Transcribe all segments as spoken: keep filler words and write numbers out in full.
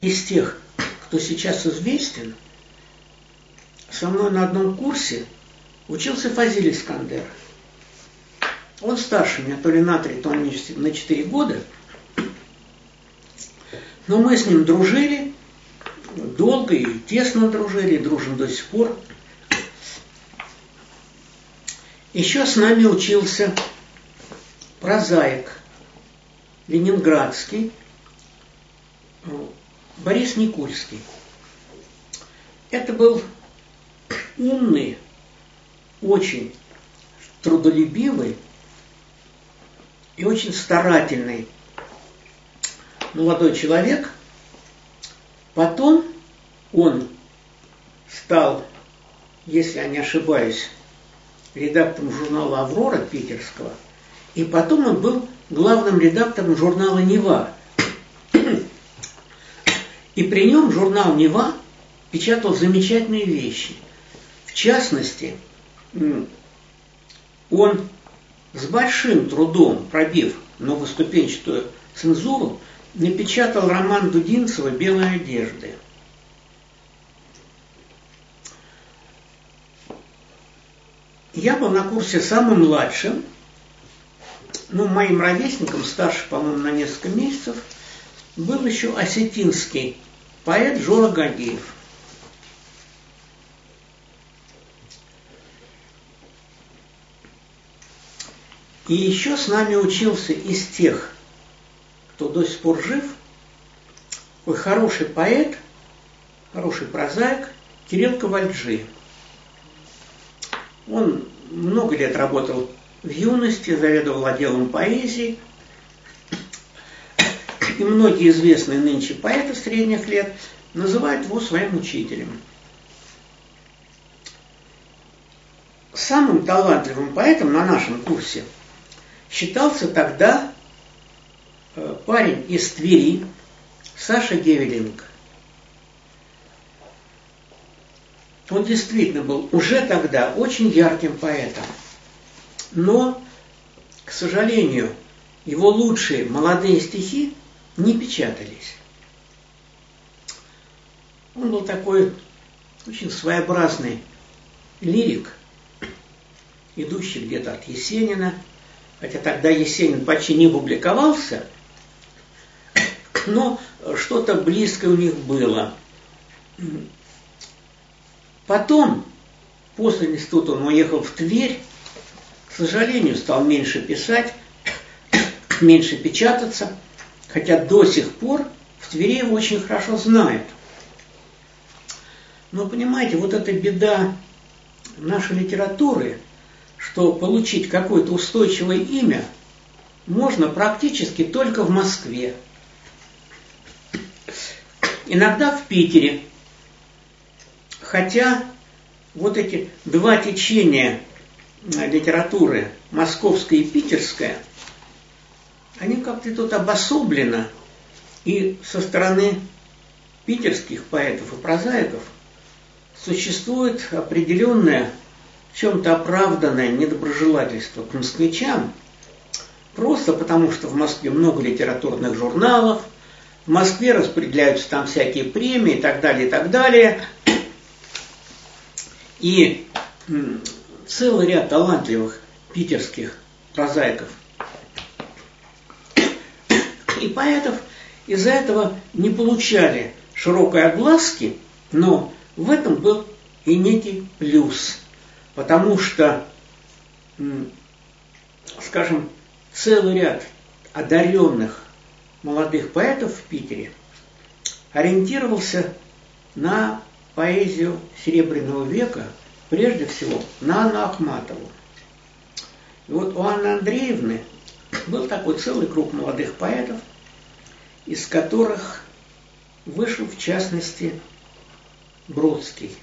Из тех, кто сейчас известен, со мной на одном курсе учился Фазиль Искандер. Он старше меня то ли на три, то ли на четыре года. Но мы с ним дружили, долго и тесно дружили, дружим до сих пор. Еще с нами учился прозаик ленинградский Борис Никольский. Это был умный, очень трудолюбивый и очень старательный молодой человек. Потом он стал, если я не ошибаюсь, редактором журнала «Аврора» питерского, и потом он был главным редактором журнала «Нева». И при нем журнал «Нева» печатал замечательные вещи. В частности, он с большим трудом, пробив многоступенчатую цензуру, напечатал роман Дудинцева «Белые одежды». Я был на курсе самым младшим, ну, моим ровесником, старше, по-моему, на несколько месяцев, был еще осетинский поэт Жора Гагеев. И еще с нами учился из тех, кто до сих пор жив, такой хороший поэт, хороший прозаик Кирилл Кавальджи. Он много лет работал в юности, заведовал отделом поэзии. И многие известные нынче поэты средних лет называют его своим учителем. Самым талантливым поэтом на нашем курсе считался тогда парень из Твери, Саша Гевелинг. Он действительно был уже тогда очень ярким поэтом. Но, к сожалению, его лучшие молодые стихи не печатались. Он был такой очень своеобразный лирик, идущий где-то от Есенина, хотя тогда Есенин почти не публиковался, но что-то близкое у них было. Потом, после института, он уехал в Тверь, к сожалению, стал меньше писать, меньше печататься, хотя до сих пор в Твери его очень хорошо знают. Но, понимаете, вот эта беда нашей литературы, что получить какое-то устойчивое имя можно практически только в Москве. Иногда в Питере. Хотя вот эти два течения литературы, московская и питерская, они как-то тут обособлено, и со стороны питерских поэтов и прозаиков существует определенное, в чем-то оправданное недоброжелательство к москвичам, просто потому что в Москве много литературных журналов, в Москве распределяются там всякие премии и так далее, и так далее. И целый ряд талантливых питерских прозаиков и поэтов из-за этого не получали широкой огласки, но в этом был и некий плюс, потому что, скажем, целый ряд одаренных молодых поэтов в Питере ориентировался на поэзию Серебряного века, прежде всего на Анну Ахматову. И вот у Анны Андреевны был такой целый круг молодых поэтов, из которых вышел, в частности, Бродский.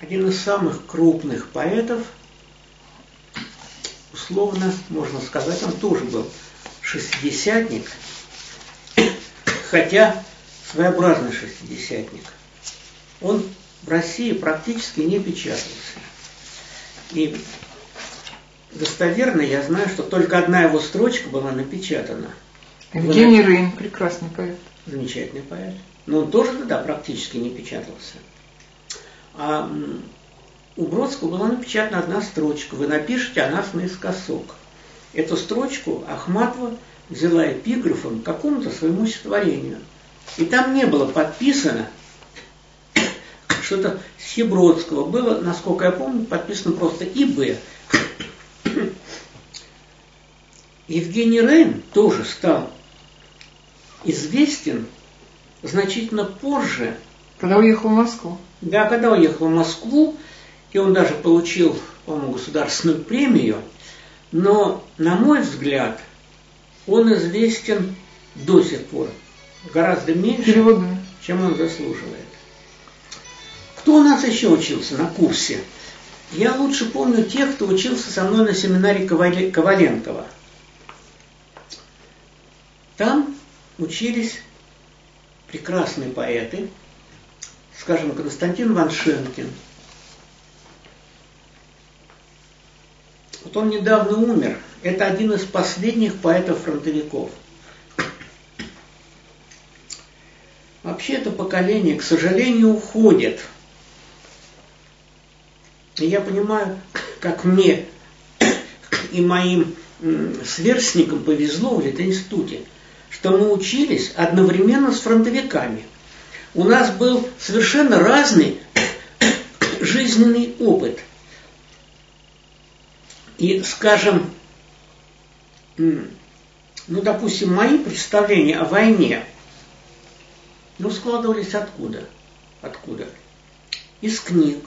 Один из самых крупных поэтов, условно, можно сказать, он тоже был шестидесятник, хотя своеобразный шестидесятник. Он в России практически не печатался. И достоверно я знаю, что только одна его строчка была напечатана. Евгений Вы... Рейн, прекрасный поэт. Замечательный поэт. Но он тоже тогда практически не печатался. А у Бродского была напечатана одна строчка. «Вы напишите о нас наискосок». Эту строчку Ахматова взяла эпиграфом к какому-то своему стихотворению. И там не было подписано что-то с Бродского. Было, насколько я помню, подписано просто И Б. Евгений Рейн тоже стал известен значительно позже. Когда уехал в Москву. Да, когда уехал в Москву, и он даже получил, по-моему, государственную премию. Но, на мой взгляд, он известен до сих пор гораздо меньше, Переводная. чем он заслуживает. Кто у нас еще учился на курсе? Я лучше помню тех, кто учился со мной на семинаре Коваленкова. Там учились прекрасные поэты, скажем, Константин Ваншенкин. Вот он недавно умер. Это один из последних поэтов-фронтовиков. Вообще это поколение, к сожалению, уходит. И я понимаю, как мне и моим сверстникам повезло в литинституте, что мы учились одновременно с фронтовиками. У нас был совершенно разный жизненный опыт. И, скажем, ну, допустим, мои представления о войне, ну, складывались откуда? Откуда? Из книг,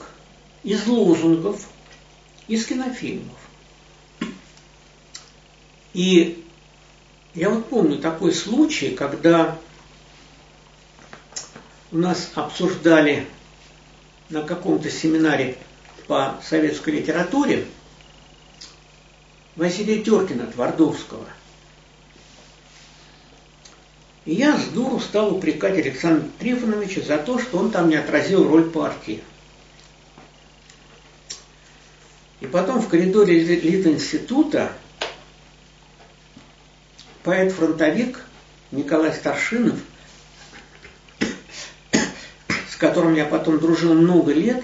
из лозунгов, из кинофильмов. И я вот помню такой случай, когда у нас обсуждали на каком-то семинаре по советской литературе Василия Теркина Твардовского. И я с дуру стал упрекать Александра Трифоновича за то, что он там не отразил роль партии. И потом в коридоре Литинститута поэт-фронтовик Николай Старшинов, с которым я потом дружил много лет,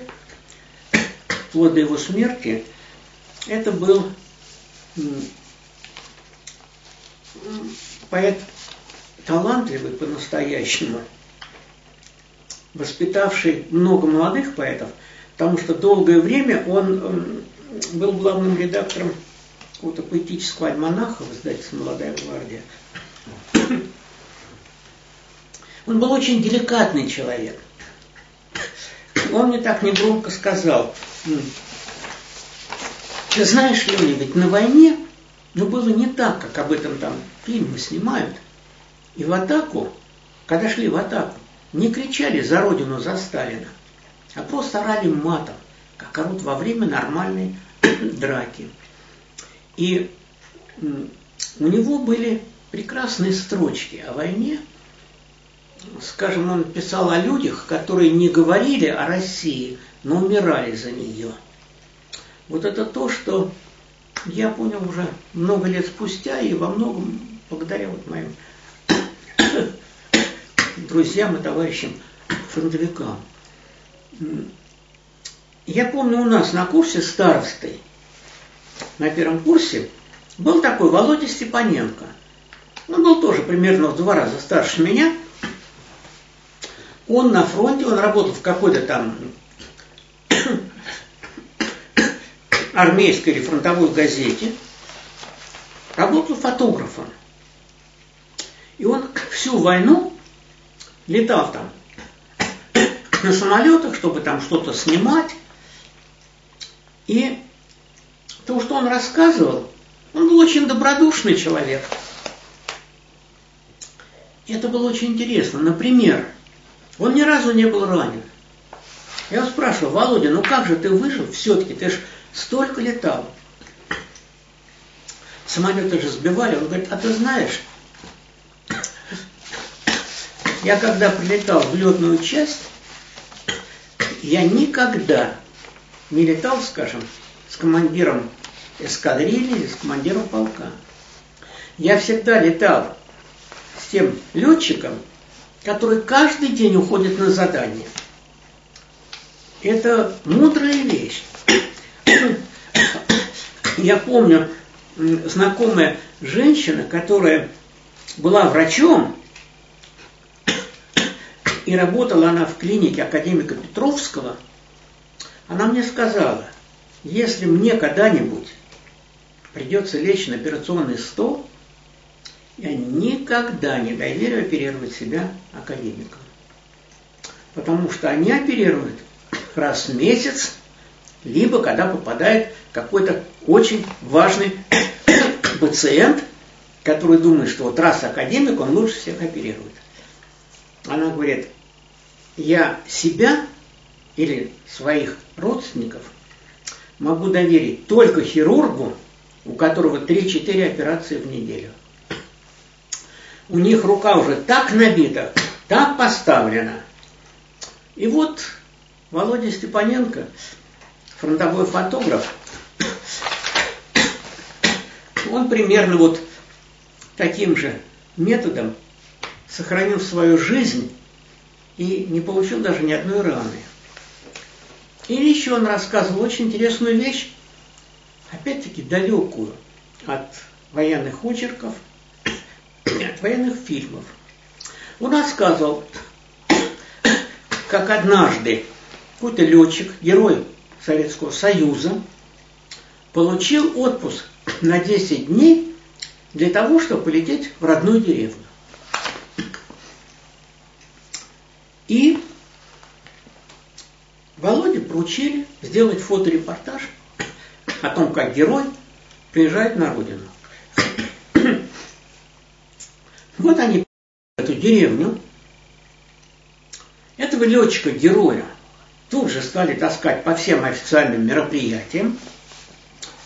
вплоть до его смерти, это был поэт талантливый по-настоящему, воспитавший много молодых поэтов, потому что долгое время он был главным редактором какого-то поэтического альманаха в издательстве «Молодая гвардия». Он был очень деликатный человек. Он мне так негромко сказал: «Ты знаешь, Леонид, ведь на войне, ну, было не так, как об этом там фильмы снимают. И в атаку, когда шли в атаку, не кричали за Родину, за Сталина, а просто орали матом, как орут во время нормальной драки». И у него были прекрасные строчки о войне. Скажем, он писал о людях, которые не говорили о России, но умирали за нее. Вот это то, что я понял уже много лет спустя, и во многом благодаря вот моим друзьям и товарищам фронтовикам. Я помню, у нас на курсе старостой, на первом курсе, был такой Володя Степаненко. Он был тоже примерно в два раза старше меня. Он на фронте, он работал в какой-то там армейской или фронтовой газете, работал фотографом. И он всю войну летал там на самолетах, чтобы там что-то снимать. И то, что он рассказывал, он был очень добродушный человек. И это было очень интересно. Например, он ни разу не был ранен. Я его спрашивал: «Володя, ну как же ты выжил? Все-таки ты же столько летал. Самолеты же сбивали». Он говорит: «А ты знаешь, я когда прилетал в летную часть, я никогда не летал, скажем, с командиром эскадрильи, с командиром полка. Я всегда летал тем летчикам, которые каждый день уходят на задание. Это мудрая вещь. Я помню знакомая женщина, которая была врачом, и работала она в клинике академика Петровского. Она мне сказала: если мне когда-нибудь придется лечь на операционный стол, я никогда не доверю оперировать себя академикам. Потому что они оперируют раз в месяц, либо когда попадает какой-то очень важный пациент, который думает, что вот раз академик, он лучше всех оперирует. Она говорит: я себя или своих родственников могу доверить только хирургу, у которого три-четыре операции в неделю. У них рука уже так набита, так поставлена. И вот Володя Степаненко, фронтовой фотограф, он примерно вот таким же методом сохранил свою жизнь и не получил даже ни одной раны. И еще он рассказывал очень интересную вещь, опять-таки далекую от военных очерков, от военных фильмов. Он рассказывал, как однажды какой-то летчик, герой Советского Союза, получил отпуск на десять дней для того, чтобы полететь в родную деревню. И Володе поручили сделать фоторепортаж о том, как герой приезжает на родину. Вот они в эту деревню. Этого летчика-героя тут же стали таскать по всем официальным мероприятиям.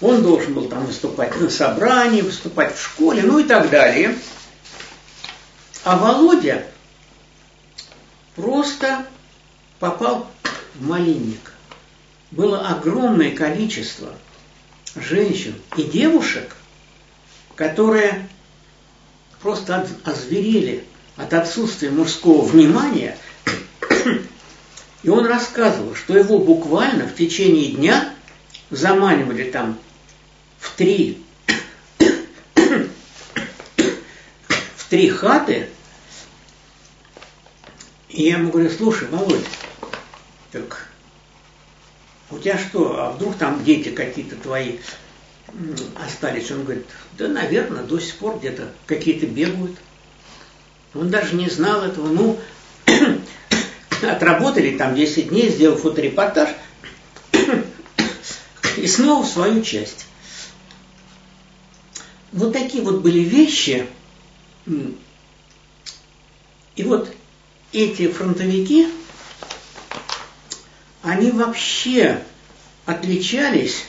Он должен был там выступать на собрании, выступать в школе, ну и так далее. А Володя просто попал в малинник. Было огромное количество женщин и девушек, которые просто озверели от отсутствия мужского внимания. И он рассказывал, что его буквально в течение дня заманивали там в три, в три хаты. И я ему говорю: слушай, Володя, так у тебя что, а вдруг там дети какие-то твои остались? Он говорит: да, наверное, до сих пор где-то какие-то бегают. Он даже не знал этого. Ну, отработали там десять дней, сделал фоторепортаж и снова в свою часть. Вот такие вот были вещи. И вот эти фронтовики, они вообще отличались,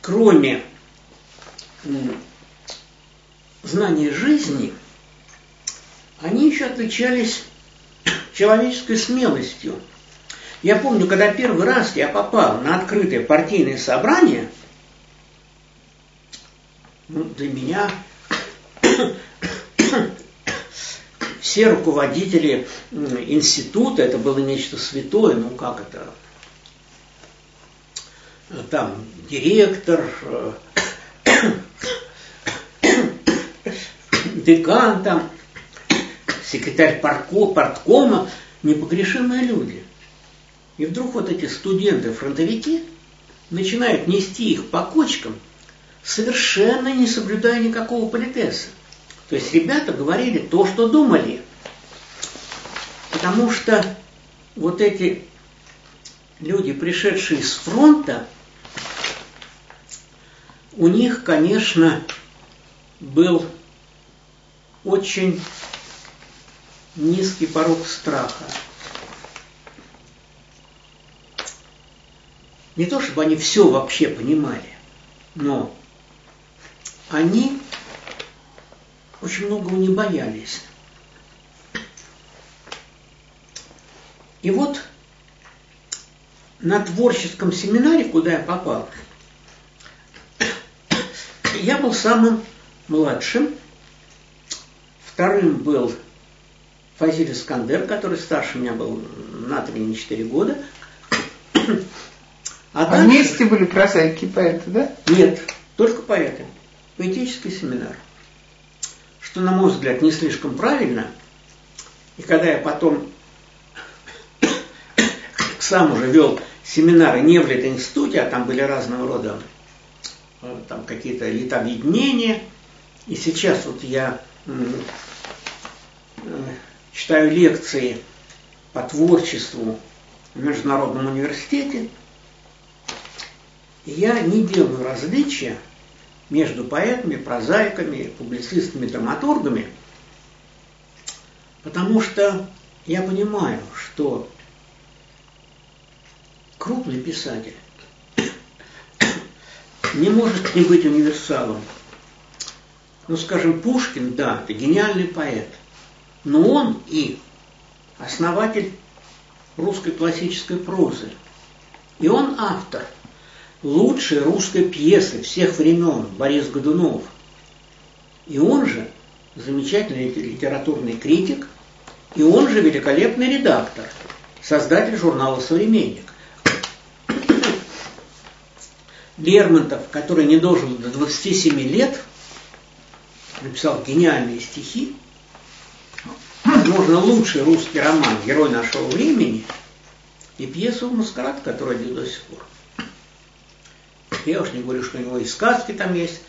кроме знания жизни, они еще отличались человеческой смелостью. Я помню, когда первый раз я попал на открытое партийное собрание, ну, для меня все руководители института, это было нечто святое, ну как это, там директор, декан, там, секретарь парткома, непогрешимые люди. И вдруг вот эти студенты-фронтовики начинают нести их по кочкам, совершенно не соблюдая никакого политеса. То есть ребята говорили то, что думали. Потому что вот эти люди, пришедшие с фронта, у них, конечно, был очень низкий порог страха. Не то чтобы они все вообще понимали, но они очень многого не боялись. И вот на творческом семинаре, куда я попал, я был самым младшим, Вторым был Фазиль Искандер, который старше меня был на три-четыре года. А, а дальше... вместе были прозаики поэты, да? Нет, только поэты. Поэтический семинар. Что, на мой взгляд, не слишком правильно. И когда я потом сам уже вел семинары не в литинституте, а там были разного рода там какие-то литобъединения. И сейчас вот я читаю лекции по творчеству в Международном университете. И я не делаю различия между поэтами, прозаиками, публицистами, драматургами, потому что я понимаю, что крупный писатель не может не быть универсалом. Ну, скажем, Пушкин, да, это гениальный поэт, но он и основатель русской классической прозы. И он автор лучшей русской пьесы всех времен, Борис Годунов. И он же замечательный литературный критик, и он же великолепный редактор, создатель журнала «Современник». Лермонтов, который не дожил до двадцати семи лет, написал гениальные стихи. Возможно, лучший русский роман «Герой нашего времени» и пьесу «Маскарад», которая идет до сих пор. Я уж не говорю, что у него и сказки там есть.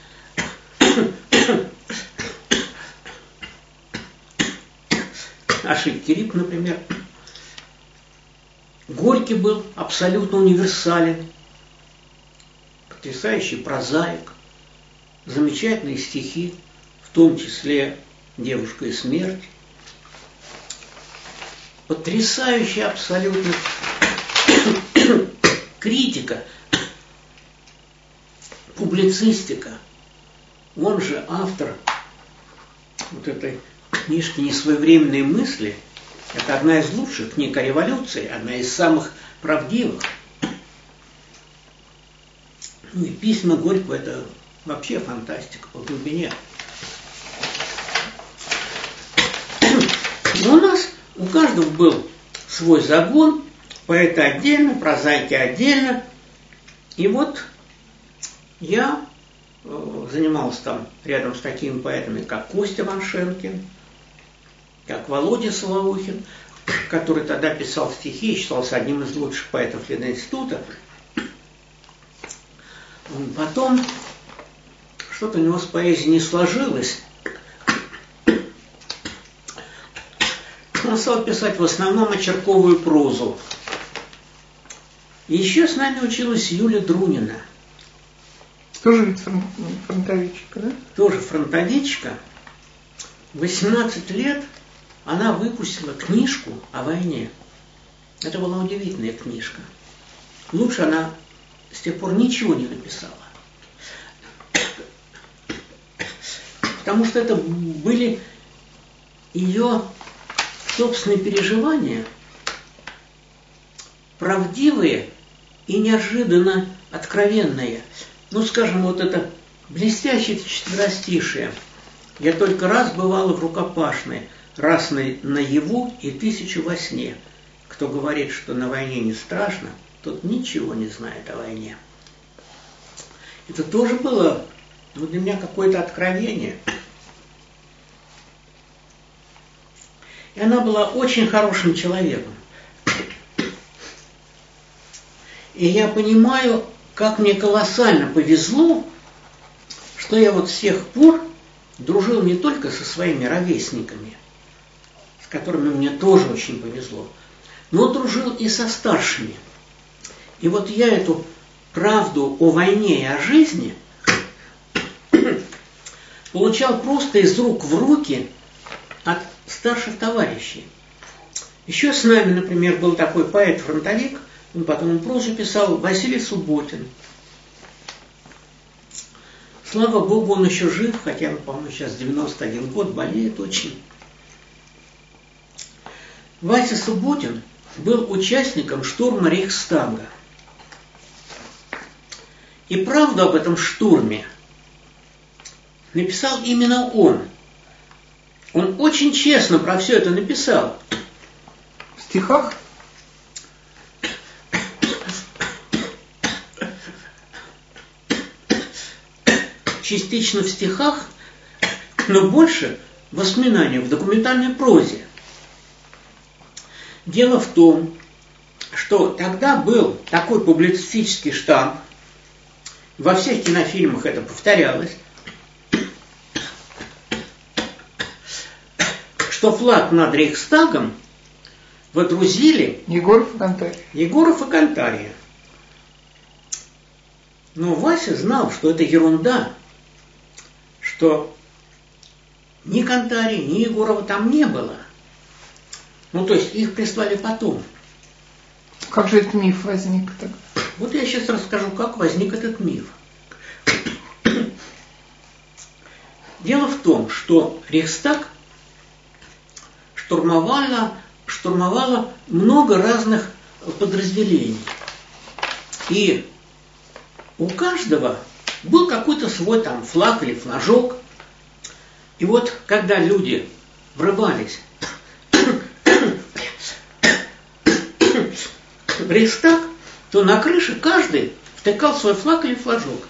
Ошибки Рип, например. Горький был абсолютно универсален. Потрясающий прозаик. Замечательные стихи, в том числе «Девушка и смерть». Потрясающая абсолютно критика, публицистика. Он же автор вот этой книжки «Несвоевременные мысли». Это одна из лучших книг о революции, одна из самых правдивых. Ну и письма Горького – это вообще фантастика по глубине. Но у нас у каждого был свой загон, поэты отдельно, прозаики отдельно. И вот я занимался там рядом с такими поэтами, как Костя Ваншенкин, как Володя Солоухин, который тогда писал стихи и считался одним из лучших поэтов Литинститута. Потом что-то у него с поэзией не сложилось. Он стал писать в основном очерковую прозу. Еще с нами училась Юлия Друнина. Тоже ведь фронтовичка, да? Тоже фронтовичка. восемнадцать лет она выпустила книжку о войне. Это была удивительная книжка. Лучше она с тех пор ничего не написала. Потому что это были ее собственные переживания, правдивые и неожиданно откровенные. Ну, скажем, вот это блестящее четверостишие. Я только раз бывала в рукопашной, раз наяву и тысячу во сне. Кто говорит, что на войне не страшно, тот ничего не знает о войне. Это тоже было, ну, для меня какое-то откровение. И она была очень хорошим человеком. И я понимаю, как мне колоссально повезло, что я вот с тех пор дружил не только со своими ровесниками, с которыми мне тоже очень повезло, но дружил и со старшими. И вот я эту правду о войне и о жизни получал просто из рук в руки от старших товарищей. Еще с нами, например, был такой поэт-фронтовик, он потом прозу писал, Василий Субботин. Слава Богу, он еще жив, хотя ему, по-моему, сейчас девяносто один год, болеет очень. Вася Субботин был участником штурма Рейхстага. И правду об этом штурме написал именно он. Он очень честно про все это написал. В стихах? Частично в стихах, но больше в воспоминаниях, в документальной прозе. Дело в том, что тогда был такой публицистический штамп, во всех кинофильмах это повторялось, что флаг над Рейхстагом водрузили Егоров и Кантария. Егоров и Кантария. Но Вася знал, что это ерунда, что ни Кантарии, ни Егорова там не было. Ну, то есть их прислали потом. Как же этот миф возник тогда? Вот я сейчас расскажу, как возник этот миф. Дело в том, что Рейхстаг штурмовало, штурмовало много разных подразделений. И у каждого был какой-то свой там флаг или флажок. И вот когда люди врывались в Рейхстаг, то на крыше каждый втыкал свой флаг или флажок.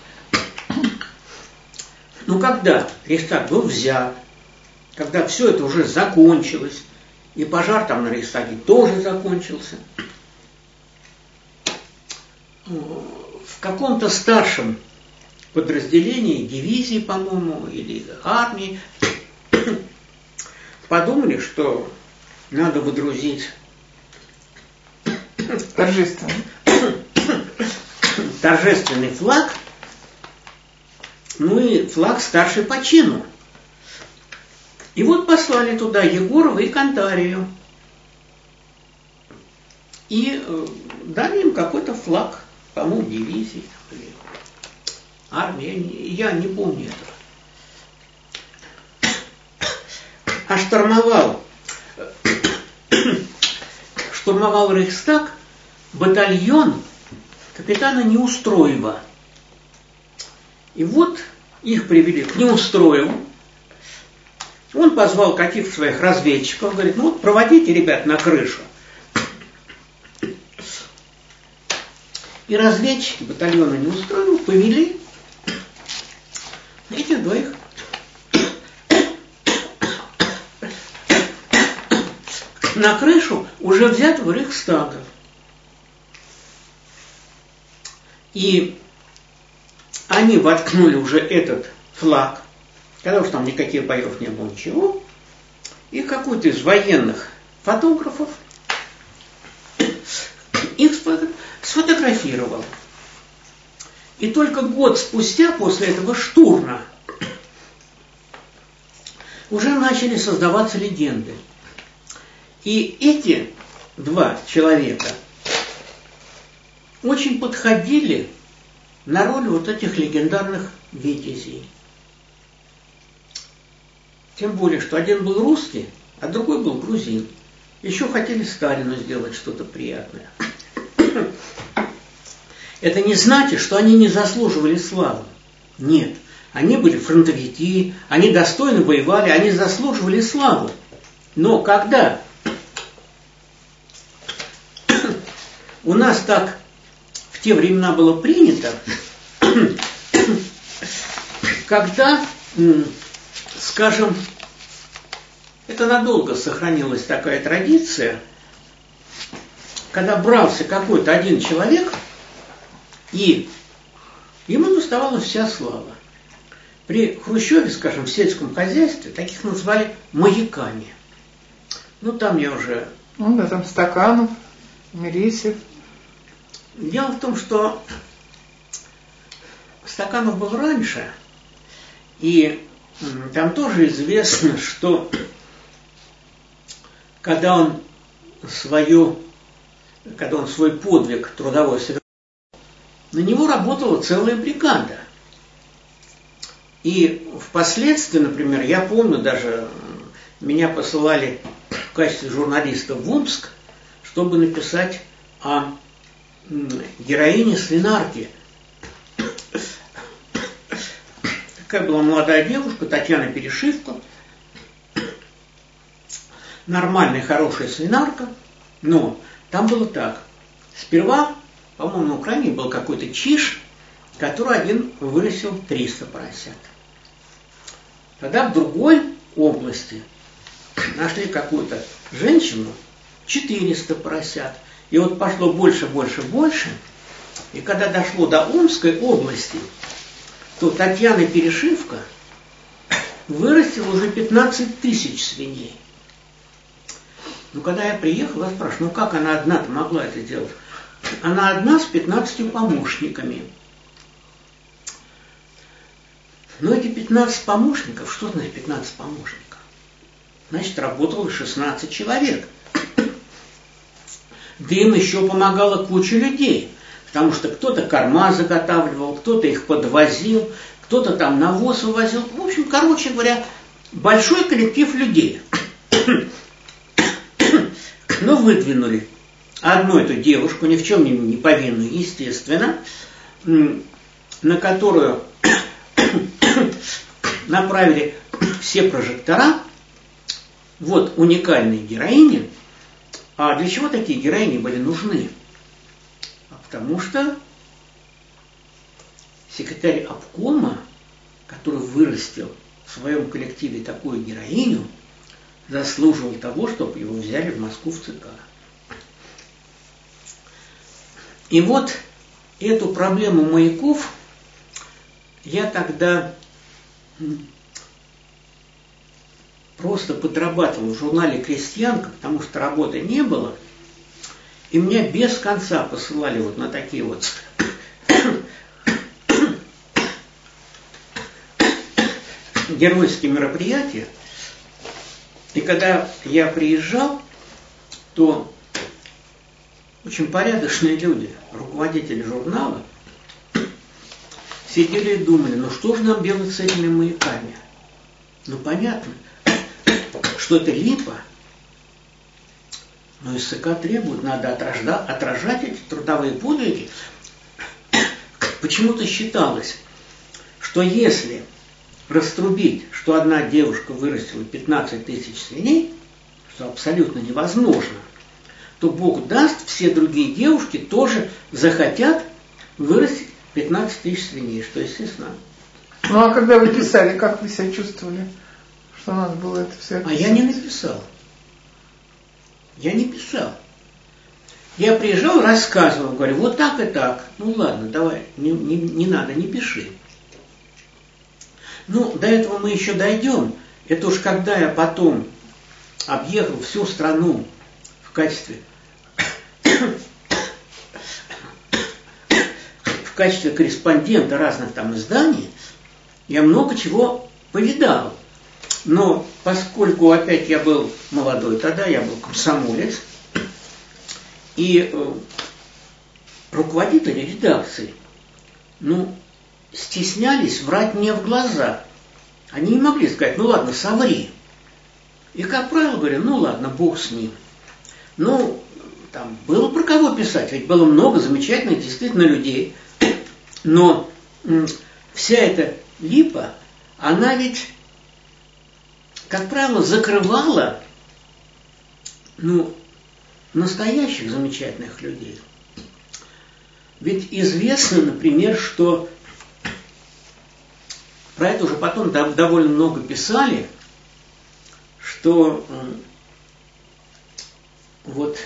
Но когда Рейхстаг был взят, когда все это уже закончилось, и пожар там на Рейхстаге тоже закончился, в каком-то старшем подразделении, дивизии, по-моему, или армии, подумали, что надо водрузить торжественный, торжественный флаг, ну и флаг старший по чину. И вот послали туда Егорова и Кантарию. И дали им какой-то флаг, по-моему, дивизии, армии, я не помню этого. А штурмовал, штурмовал Рейхстаг батальон капитана Неустроева. И вот их привели к Неустроеву. Он позвал каких-то своих разведчиков, говорит, ну вот проводите ребят на крышу. И разведчики батальона Неустроева повели этих двоих на крышу уже взятого Рейхстага. И они воткнули уже этот флаг, когда уж там никаких боев не было, ничего. И какой-то из военных фотографов их сфотографировал. И только год спустя, после этого штурма, уже начали создаваться легенды. И эти два человека очень подходили на роль вот этих легендарных витязей. Тем более, что один был русский, а другой был грузин. Еще хотели Сталину сделать что-то приятное. Это не значит, что они не заслуживали славы. Нет. Они были фронтовики, они достойно воевали, они заслуживали славы. Но когда у нас так в те времена было принято, когда, скажем, это надолго сохранилась такая традиция, когда брался какой-то один человек, и ему доставалась вся слава. При Хрущеве, скажем, в сельском хозяйстве таких назвали маяками. Ну, там я уже... Ну, да, там Стаханов, Мересев. Дело в том, что Стаханов был раньше, и там тоже известно, что когда он, свою, когда он свой подвиг трудовой совершил, на него работала целая бригада. И впоследствии, например, я помню, даже меня посылали в качестве журналиста в Омск, чтобы написать о героине свинарки. Такая была молодая девушка, Татьяна Перешивка. нормальная, хорошая свинарка, но там было так. Сперва, по-моему, на Украине был какой-то чиш, который один вырастил триста поросят. Тогда в другой области нашли какую-то женщину, четыреста поросят. И вот пошло больше, больше, больше. И когда дошло до Омской области, то Татьяна Перешивка вырастила уже пятнадцать тысяч свиней. Ну, когда я приехал, я спрашиваю, ну как она одна-то могла это делать? Она одна с пятнадцатью помощниками. Но эти пятнадцать помощников, что значит пятнадцать помощников? Значит, работало шестнадцать человек. Да им еще помогала куча людей. Потому что кто-то корма заготавливал, кто-то их подвозил, кто-то там навоз вывозил. В общем, короче говоря, большой коллектив людей. Но выдвинули одну эту девушку, ни в чем не повинную, естественно, на которую направили все прожектора. Вот уникальные героини. А для чего такие героини были нужны? Потому что секретарь обкома, который вырастил в своем коллективе такую героиню, заслуживал того, чтобы его взяли в Москву в ЦК. И вот эту проблему маяков я тогда просто подрабатывал в журнале «Крестьянка», потому что работы не было. И меня без конца посылали вот на такие вот геройские мероприятия. И когда я приезжал, то очень порядочные люди, руководители журнала, сидели и думали, ну что же нам делать с этими маяками? Ну понятно, что это липа. Но из ЦК требуют, надо отражать, отражать эти трудовые подвиги. Почему-то считалось, что если раструбить, что одна девушка вырастила пятнадцать тысяч свиней, что абсолютно невозможно, то Бог даст, все другие девушки тоже захотят вырастить пятнадцать тысяч свиней, что естественно. Ну а когда вы писали, как вы себя чувствовали, что надо было это все описать? А я не написал. Я не писал. Я приезжал, рассказывал, говорю, вот так и так. Ну ладно, давай, не, не, не надо, не пиши. Ну, до этого мы еще дойдем. Это уж когда я потом объехал всю страну в качестве, в качестве корреспондента разных там изданий, я много чего повидал. Но поскольку опять я был молодой тогда, я был комсомолец, и э, руководители редакции, ну, стеснялись врать мне в глаза. Они не могли сказать, ну ладно, соври. И, как правило, говорю, ну ладно, бог с ним. Ну, там было про кого писать, ведь было много замечательных действительно людей. Но э, вся эта липа, она ведь... как правило, закрывала ну, настоящих замечательных людей. Ведь известно, например, что про это уже потом довольно много писали, что вот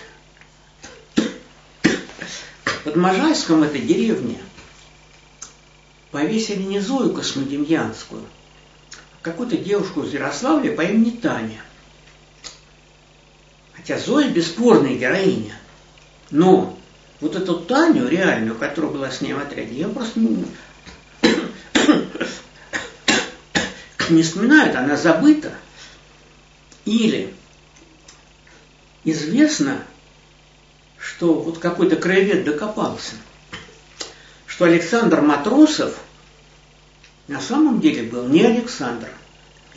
под Можайском, этой деревне, повесили не Зою Космодемьянскую, какую-то девушку из Ярославля по имени Таня. Хотя Зоя бесспорная героиня. Но вот эту Таню реальную, которая была с ней в отряде, я просто не, не вспоминаю, она забыта. Или известно, что вот какой-то краевед докопался, что Александр Матросов на самом деле был не Александр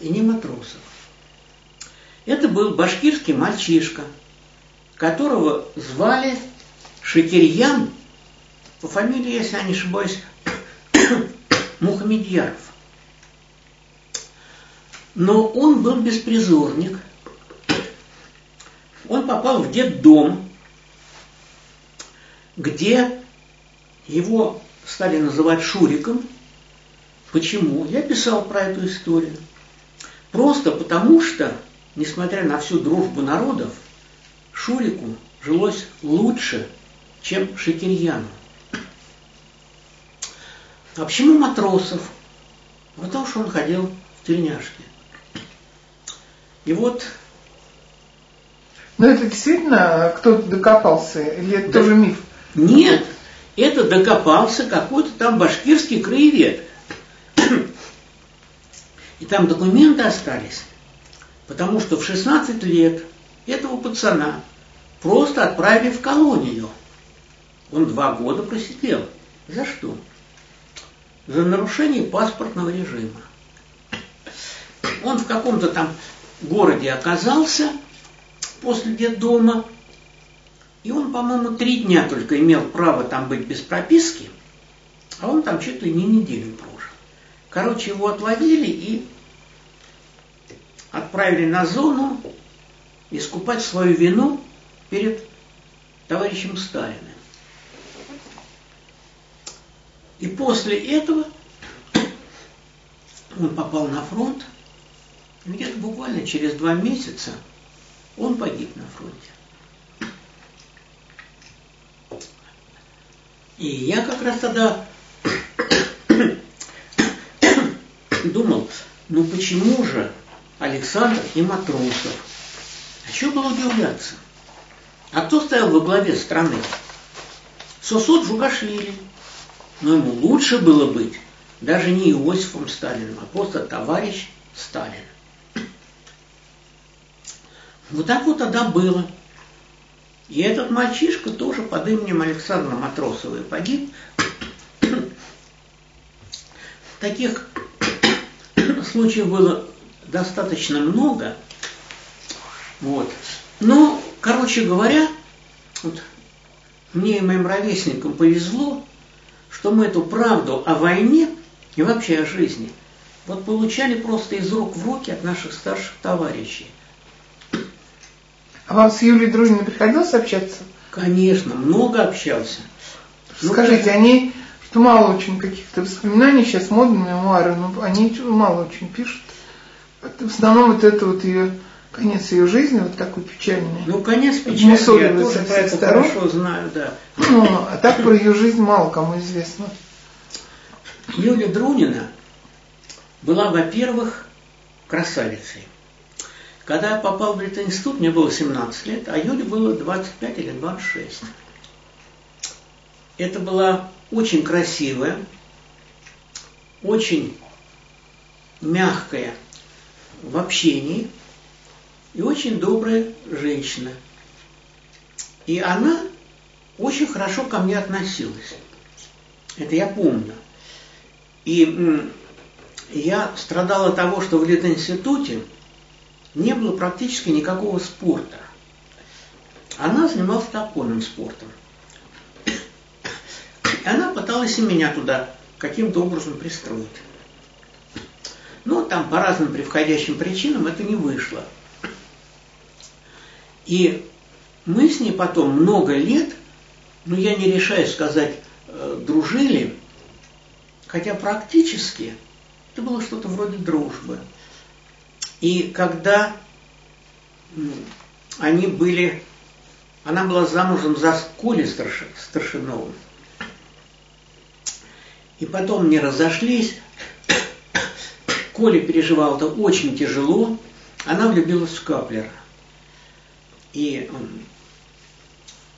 и не Матросов. Это был башкирский мальчишка, которого звали Шакирьян, по фамилии, если я не ошибаюсь, Мухамедьяров. Но он был беспризорник, он попал в детдом, где его стали называть Шуриком. Почему? Я писал про эту историю. Просто потому что, несмотря на всю дружбу народов, Шурику жилось лучше, чем Шекерьяну. А почему Матросов? Потому что он ходил в тельняшки. И вот... Но это действительно кто-то докопался? Или это да... тоже миф? Нет, это докопался какой-то там башкирский краевед. И там документы остались, потому что в шестнадцать лет этого пацана просто отправили в колонию. Он два года просидел. За что? За нарушение паспортного режима. Он в каком-то там городе оказался после детдома, и он, по-моему, три дня только имел право там быть без прописки, а он там чуть ли не неделю прожил. Короче, его отловили и отправили на зону искупать свою вину перед товарищем Сталиным. И после этого он попал на фронт, и где-то буквально через два месяца он погиб на фронте. И я как раз тогда думал, ну почему же Александр и Матросов? А чего было удивляться? А кто стоял во главе страны? Сосуд Жукашвили. Но ему лучше было быть даже не Иосифом Сталиным, а просто товарищ Сталин. Вот так вот тогда было. И этот мальчишка тоже под именем Александра Матросова погиб. Таких случаев было достаточно много. Вот. Но, короче говоря, вот, мне и моим ровесникам повезло, что мы эту правду о войне и вообще о жизни вот получали просто из рук в руки от наших старших товарищей. А вам с Юлией Друниной приходилось общаться? Конечно, много общался. Скажите, ну, они, что мало очень каких-то воспоминаний, сейчас модные мемуары, но они мало очень пишут. В основном вот это вот ее, конец ее жизни, вот такой печальный. Ну, конец печальный, я тоже про это хорошо знаю, да. Ну, а так про ее жизнь мало кому известно. Юлия Друнина была, во-первых, красавицей. Когда я попал в литинститут, мне было семнадцать лет, а Юле было двадцать пять или двадцать шесть. Это была очень красивая, очень мягкая в общении и очень добрая женщина. И она очень хорошо ко мне относилась. Это я помню. И я страдал от того, что в литинституте не было практически никакого спорта. Она занималась топольным спортом. И она пыталась и меня туда каким-то образом пристроить. Но там по разным превходящим причинам это не вышло. И мы с ней потом много лет, ну я не решаюсь сказать, дружили, хотя практически это было что-то вроде дружбы. И когда они были, она была замужем за Колей Старшиновым, и потом не разошлись, Коля переживал это очень тяжело, она влюбилась в Каплера. И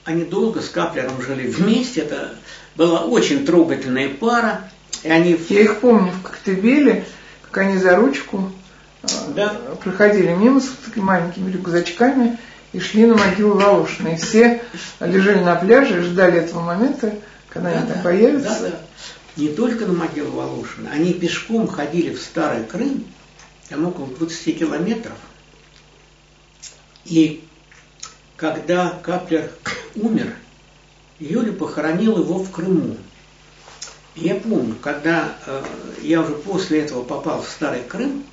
они долго с Каплером жили вместе, это была очень трогательная пара. И они... Я их помню в Коктебеле, как они за ручку... Да. Проходили мимо с такими маленькими рюкзачками и шли на могилу Волошина. И все лежали на пляже и ждали этого момента, когда да, они да, там появятся. Да, да. Не только на могилу Волошина. Они пешком ходили в Старый Крым, там около двадцать километров. И когда Каплер умер, Юля похоронила его в Крыму. И я помню, когда э, я уже после этого попал в Старый Крым,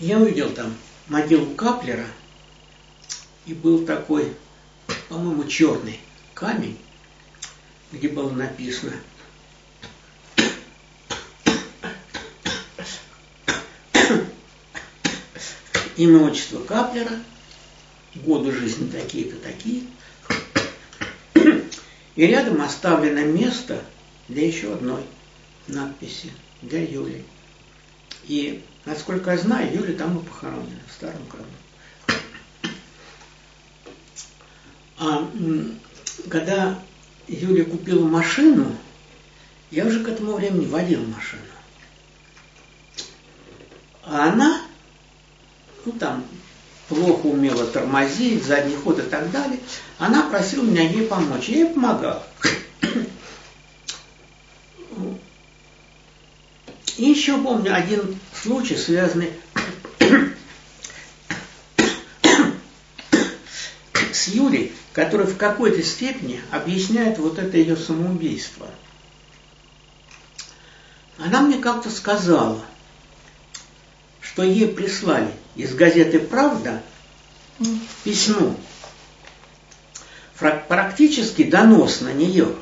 я увидел там могилу Каплера и был такой, по-моему, черный камень, где было написано имя, отчество Каплера, годы жизни такие-то, такие. И рядом оставлено место для еще одной надписи, для Юли. И, насколько я знаю, Юля там и похоронена, в Старом Крыму. А когда Юля купила машину, я уже к этому времени водил машину. А она, ну там, плохо умела тормозить, задний ход и так далее. Она просила меня ей помочь. Я ей помогал. И еще помню один случай, связанный с Юлей, который в какой-то степени объясняет вот это ее самоубийство. Она мне как-то сказала, что ей прислали из газеты «Правда» письмо, практически донос на нее,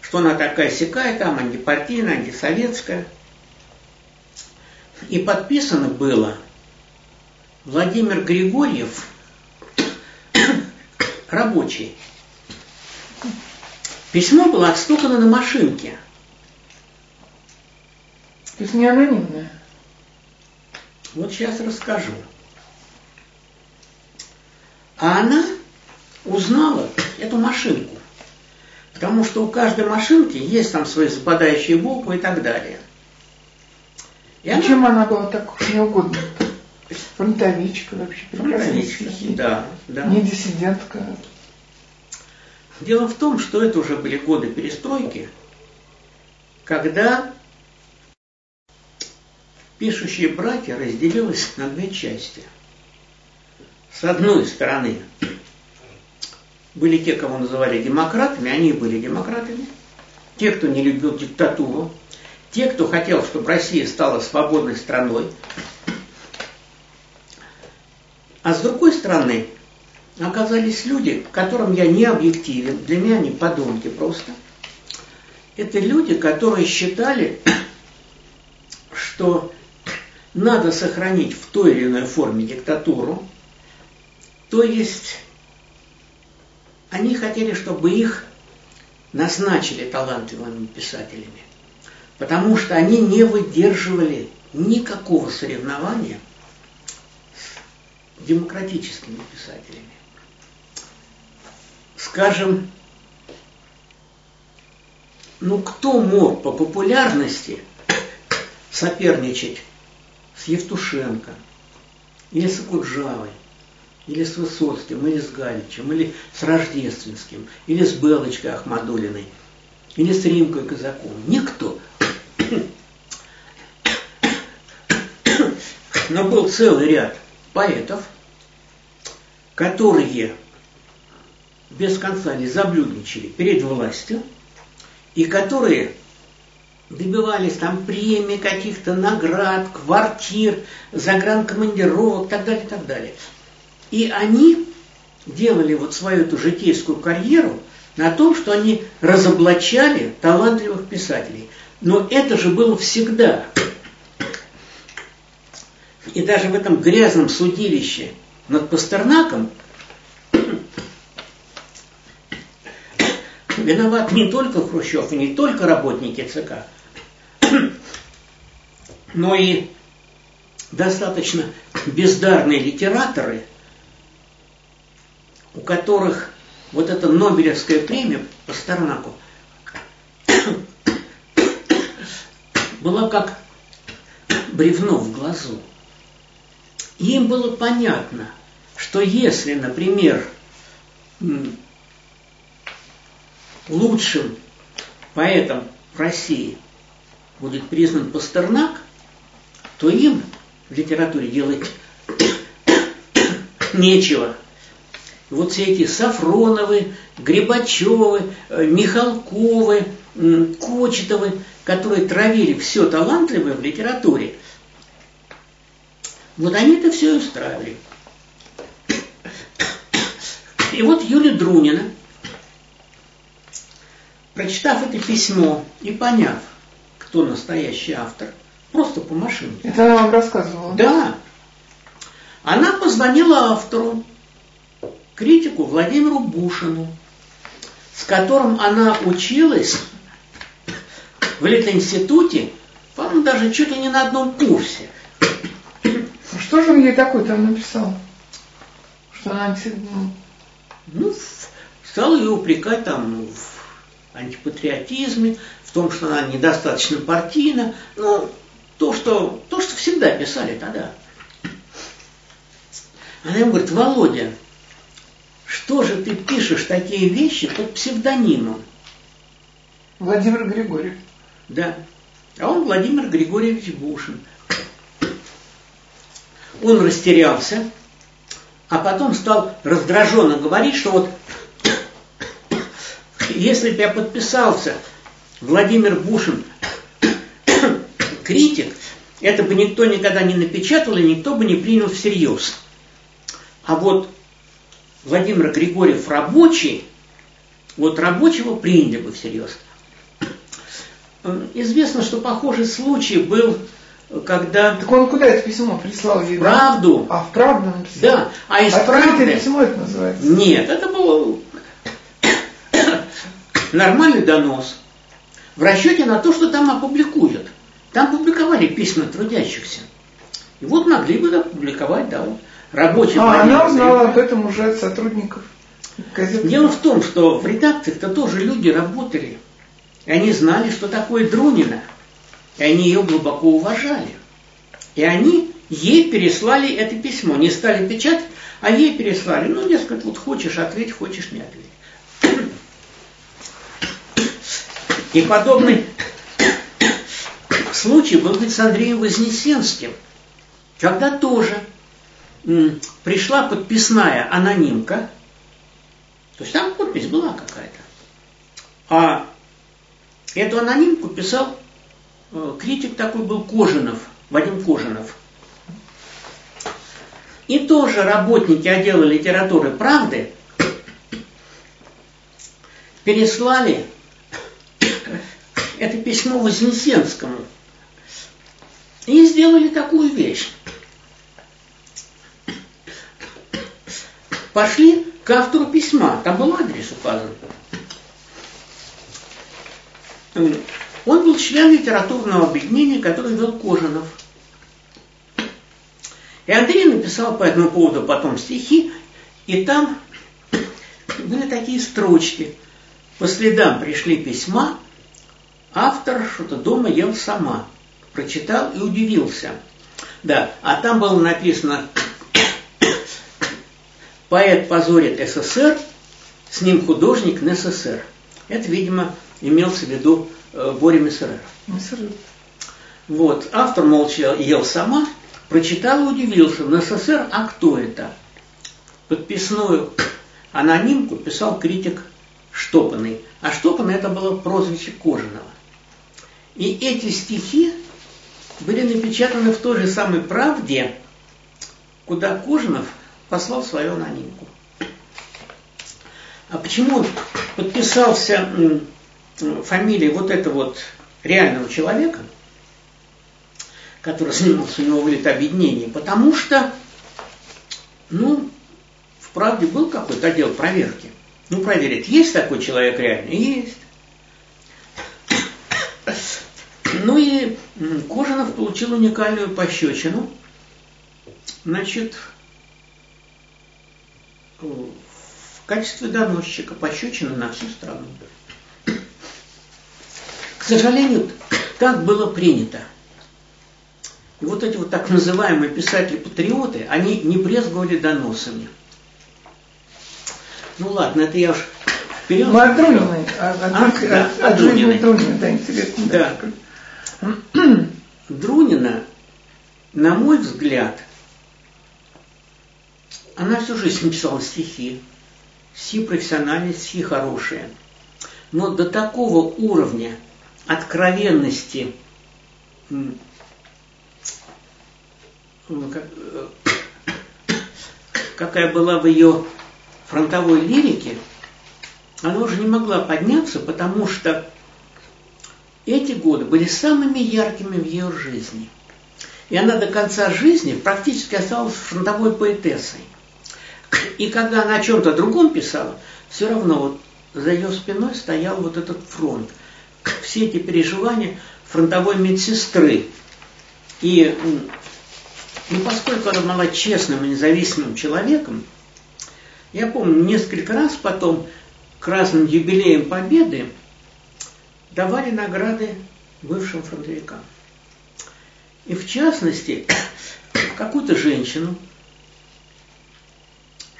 что она такая-сякая, там, антипартийная, антисоветская. И подписано было Владимир Григорьевич, рабочий. Письмо было отстукано на машинке. То есть не анонимное? Вот сейчас расскажу. А она узнала эту машинку, потому что у каждой машинки есть там свои западающие буквы и так далее. И она... Чем она была так уж неугодна? Фронтовичка вообще. Фронтовичка, да, да. Не диссидентка. Дело в том, что это уже были годы перестройки, когда пишущие братья разделились на две части. С одной стороны были те, кого называли демократами, они были демократами, те, кто не любил диктатуру, те, кто хотел, чтобы Россия стала свободной страной. А с другой стороны оказались люди, к которым я не объективен, для меня они подонки просто. Это люди, которые считали, что надо сохранить в той или иной форме диктатуру, то есть они хотели, чтобы их назначили талантливыми писателями, потому что они не выдерживали никакого соревнования с демократическими писателями. Скажем, ну кто мог по популярности соперничать с Евтушенко, или с Акуджавой, или с Высоцким, или с Галичем, или с Рождественским, или с Белочкой Ахмадулиной, или с Римкой Казаком. Никто. Но был целый ряд поэтов, которые без конца не заблюдничали перед властью, и которые добивались там премий, каких-то наград, квартир, загранкомандировок, так далее, так далее. И они делали вот свою эту житейскую карьеру на том, что они разоблачали талантливых писателей. Но это же было всегда. И даже в этом грязном судилище над Пастернаком виноват не только Хрущев и не только работники ЦК, но и достаточно бездарные литераторы, у которых вот эта Нобелевская премия Пастернаку была как бревно в глазу. И им было понятно, что если, например, лучшим поэтом в России будет признан Пастернак, то им в литературе делать нечего. Вот все эти Сафроновы, Грибачевы, Михалковы, Кочетовы, которые травили все талантливое в литературе, вот они это все и устраивали. И вот Юлия Друнина, прочитав это письмо и поняв, кто настоящий автор, просто по машинке. Это она вам рассказывала? Да. Она позвонила автору, критику Владимиру Бушину, с которым она училась в литинституте, по-моему, даже чуть ли не на одном курсе. Что же он ей такой там написал? Что она антипатриотизм? Ну, стал ее упрекать там в антипатриотизме, в том, что она недостаточно партийна. Ну, то, что, то, что всегда писали тогда. Она ему говорит: Володя, что же ты пишешь такие вещи под псевдонимом? Владимир Григорьевич. Да. А он Владимир Григорьевич Бушин. Он растерялся, а потом стал раздраженно говорить, что вот если бы я подписался Владимир Бушин критик, это бы никто никогда не напечатал и никто бы не принял всерьез. А вот Владимир Григорьев рабочий, вот рабочего приняли бы всерьез. Известно, что похожий случай был, когда... Так он куда это письмо прислал? В «Правду». А, в «Правду» написал? Да. А из «Правды» письмо это называется? Нет, это был нормальный донос. В расчете на то, что там опубликуют. Там публиковали письма трудящихся. И вот могли бы опубликовать, да, вот. Рабочие. А она узнала об этом уже от сотрудников газеты. Дело в том, что в редакциях-то тоже люди работали. И они знали, что такое Друнина. И они ее глубоко уважали. И они ей переслали это письмо. Не стали печатать, а ей переслали. Ну, дескать, вот хочешь ответь, хочешь не ответь. И подобный случай был с Андреем Вознесенским. Когда тоже м- пришла подписная анонимка. То есть там подпись была какая-то. А эту анонимку писал э, критик такой был Кожинов, Вадим Кожинов. И тоже работники отдела литературы «Правды» переслали это письмо Вознесенскому и сделали такую вещь. Пошли к автору письма, там был адрес указан. Он был членом литературного объединения, которое вел Кожинов. И Андрей написал по этому поводу потом стихи, и там были такие строчки. По следам пришли письма, автор что-то дома ел сама. Прочитал и удивился. Да, а там было написано: поэт позорит СССР, с ним художник на СССР. Это, видимо, имелся в виду Боря Мессерер. Мессерер. Вот. Автор молча ел сама, прочитал и удивился. На СССР, а кто это? Подписную анонимку писал критик Штопанный. А Штопанный это было прозвище Кожинова. И эти стихи были напечатаны в той же самой «Правде», куда Кожинов послал свою анонимку. А почему он подписался фамилией вот этого вот реального человека, который снимался у него в литобъединении? Потому что, ну, в «Правде» был какой-то отдел проверки. Ну, проверить, есть такой человек реально? Есть. Ну и Кожинов получил уникальную пощечину. Значит, в качестве доносчика пощечина на всю страну. К сожалению, так было принято. И вот эти вот так называемые писатели-патриоты, они не брезговали доносами. Ну ладно, это я уж вперед. Ну, от Друниной. От Друниной. Да, интересно. Да. Друнина, на мой взгляд, она всю жизнь писала стихи. Стихи профессиональные, стихи хорошие. Но до такого уровня откровенности, какая была в ее фронтовой лирики, она уже не могла подняться, потому что эти годы были самыми яркими в ее жизни. И она до конца жизни практически осталась фронтовой поэтессой. И когда она о чем-то другом писала, все равно вот за ее спиной стоял вот этот фронт. Все эти переживания фронтовой медсестры. И ну, поскольку она была честным и независимым человеком, я помню, несколько раз потом к разным юбилеям Победы давали награды бывшим фронтовикам. И в частности, какую-то женщину,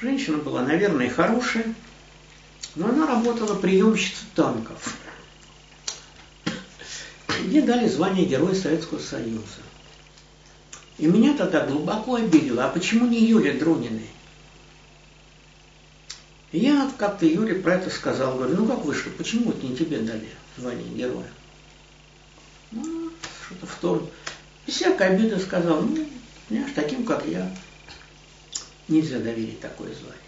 женщина была, наверное, хорошая, но она работала приемщицей танков. Ей дали звание Героя Советского Союза. И меня тогда глубоко обидело, а почему не Юлия Друниной? И я как-то Юле про это сказал, говорю, ну как вышло, почему это не тебе дали звание Героя? Ну, что-то в том. И всякая обида сказал, ну, понимаешь, таким, как я, нельзя доверить такое звание.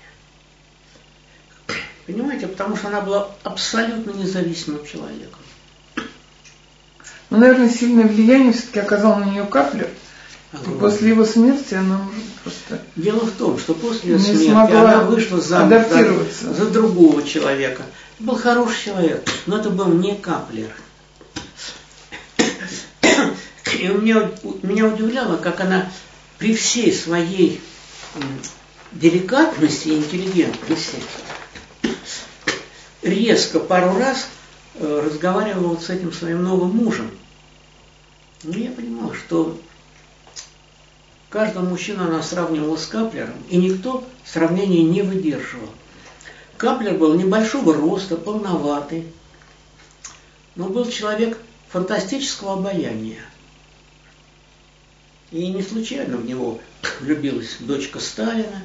Понимаете, потому что она была абсолютно независимым человеком. Ну, наверное, сильное влияние все-таки оказал на нее Каплер. Огромное. После его смерти она уже просто... Дело в том, что после ее смерти она вышла замуж за, за другого человека. Это был хороший человек, но это был не Каплер. И меня, меня удивляло, как она при всей своей деликатности и интеллигентности резко пару раз разговаривала вот с этим своим новым мужем. Ну, я понимал, что каждого мужчину она сравнивала с Каплером, и никто сравнения не выдерживал. Каплер был небольшого роста, полноватый, но был человек фантастического обаяния. И не случайно в него влюбилась дочка Сталина,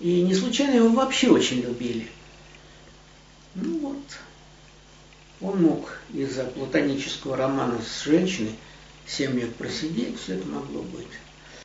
и не случайно его вообще очень любили. Ну вот, он мог из-за платонического романа с женщиной семь лет просидеть, все это могло быть.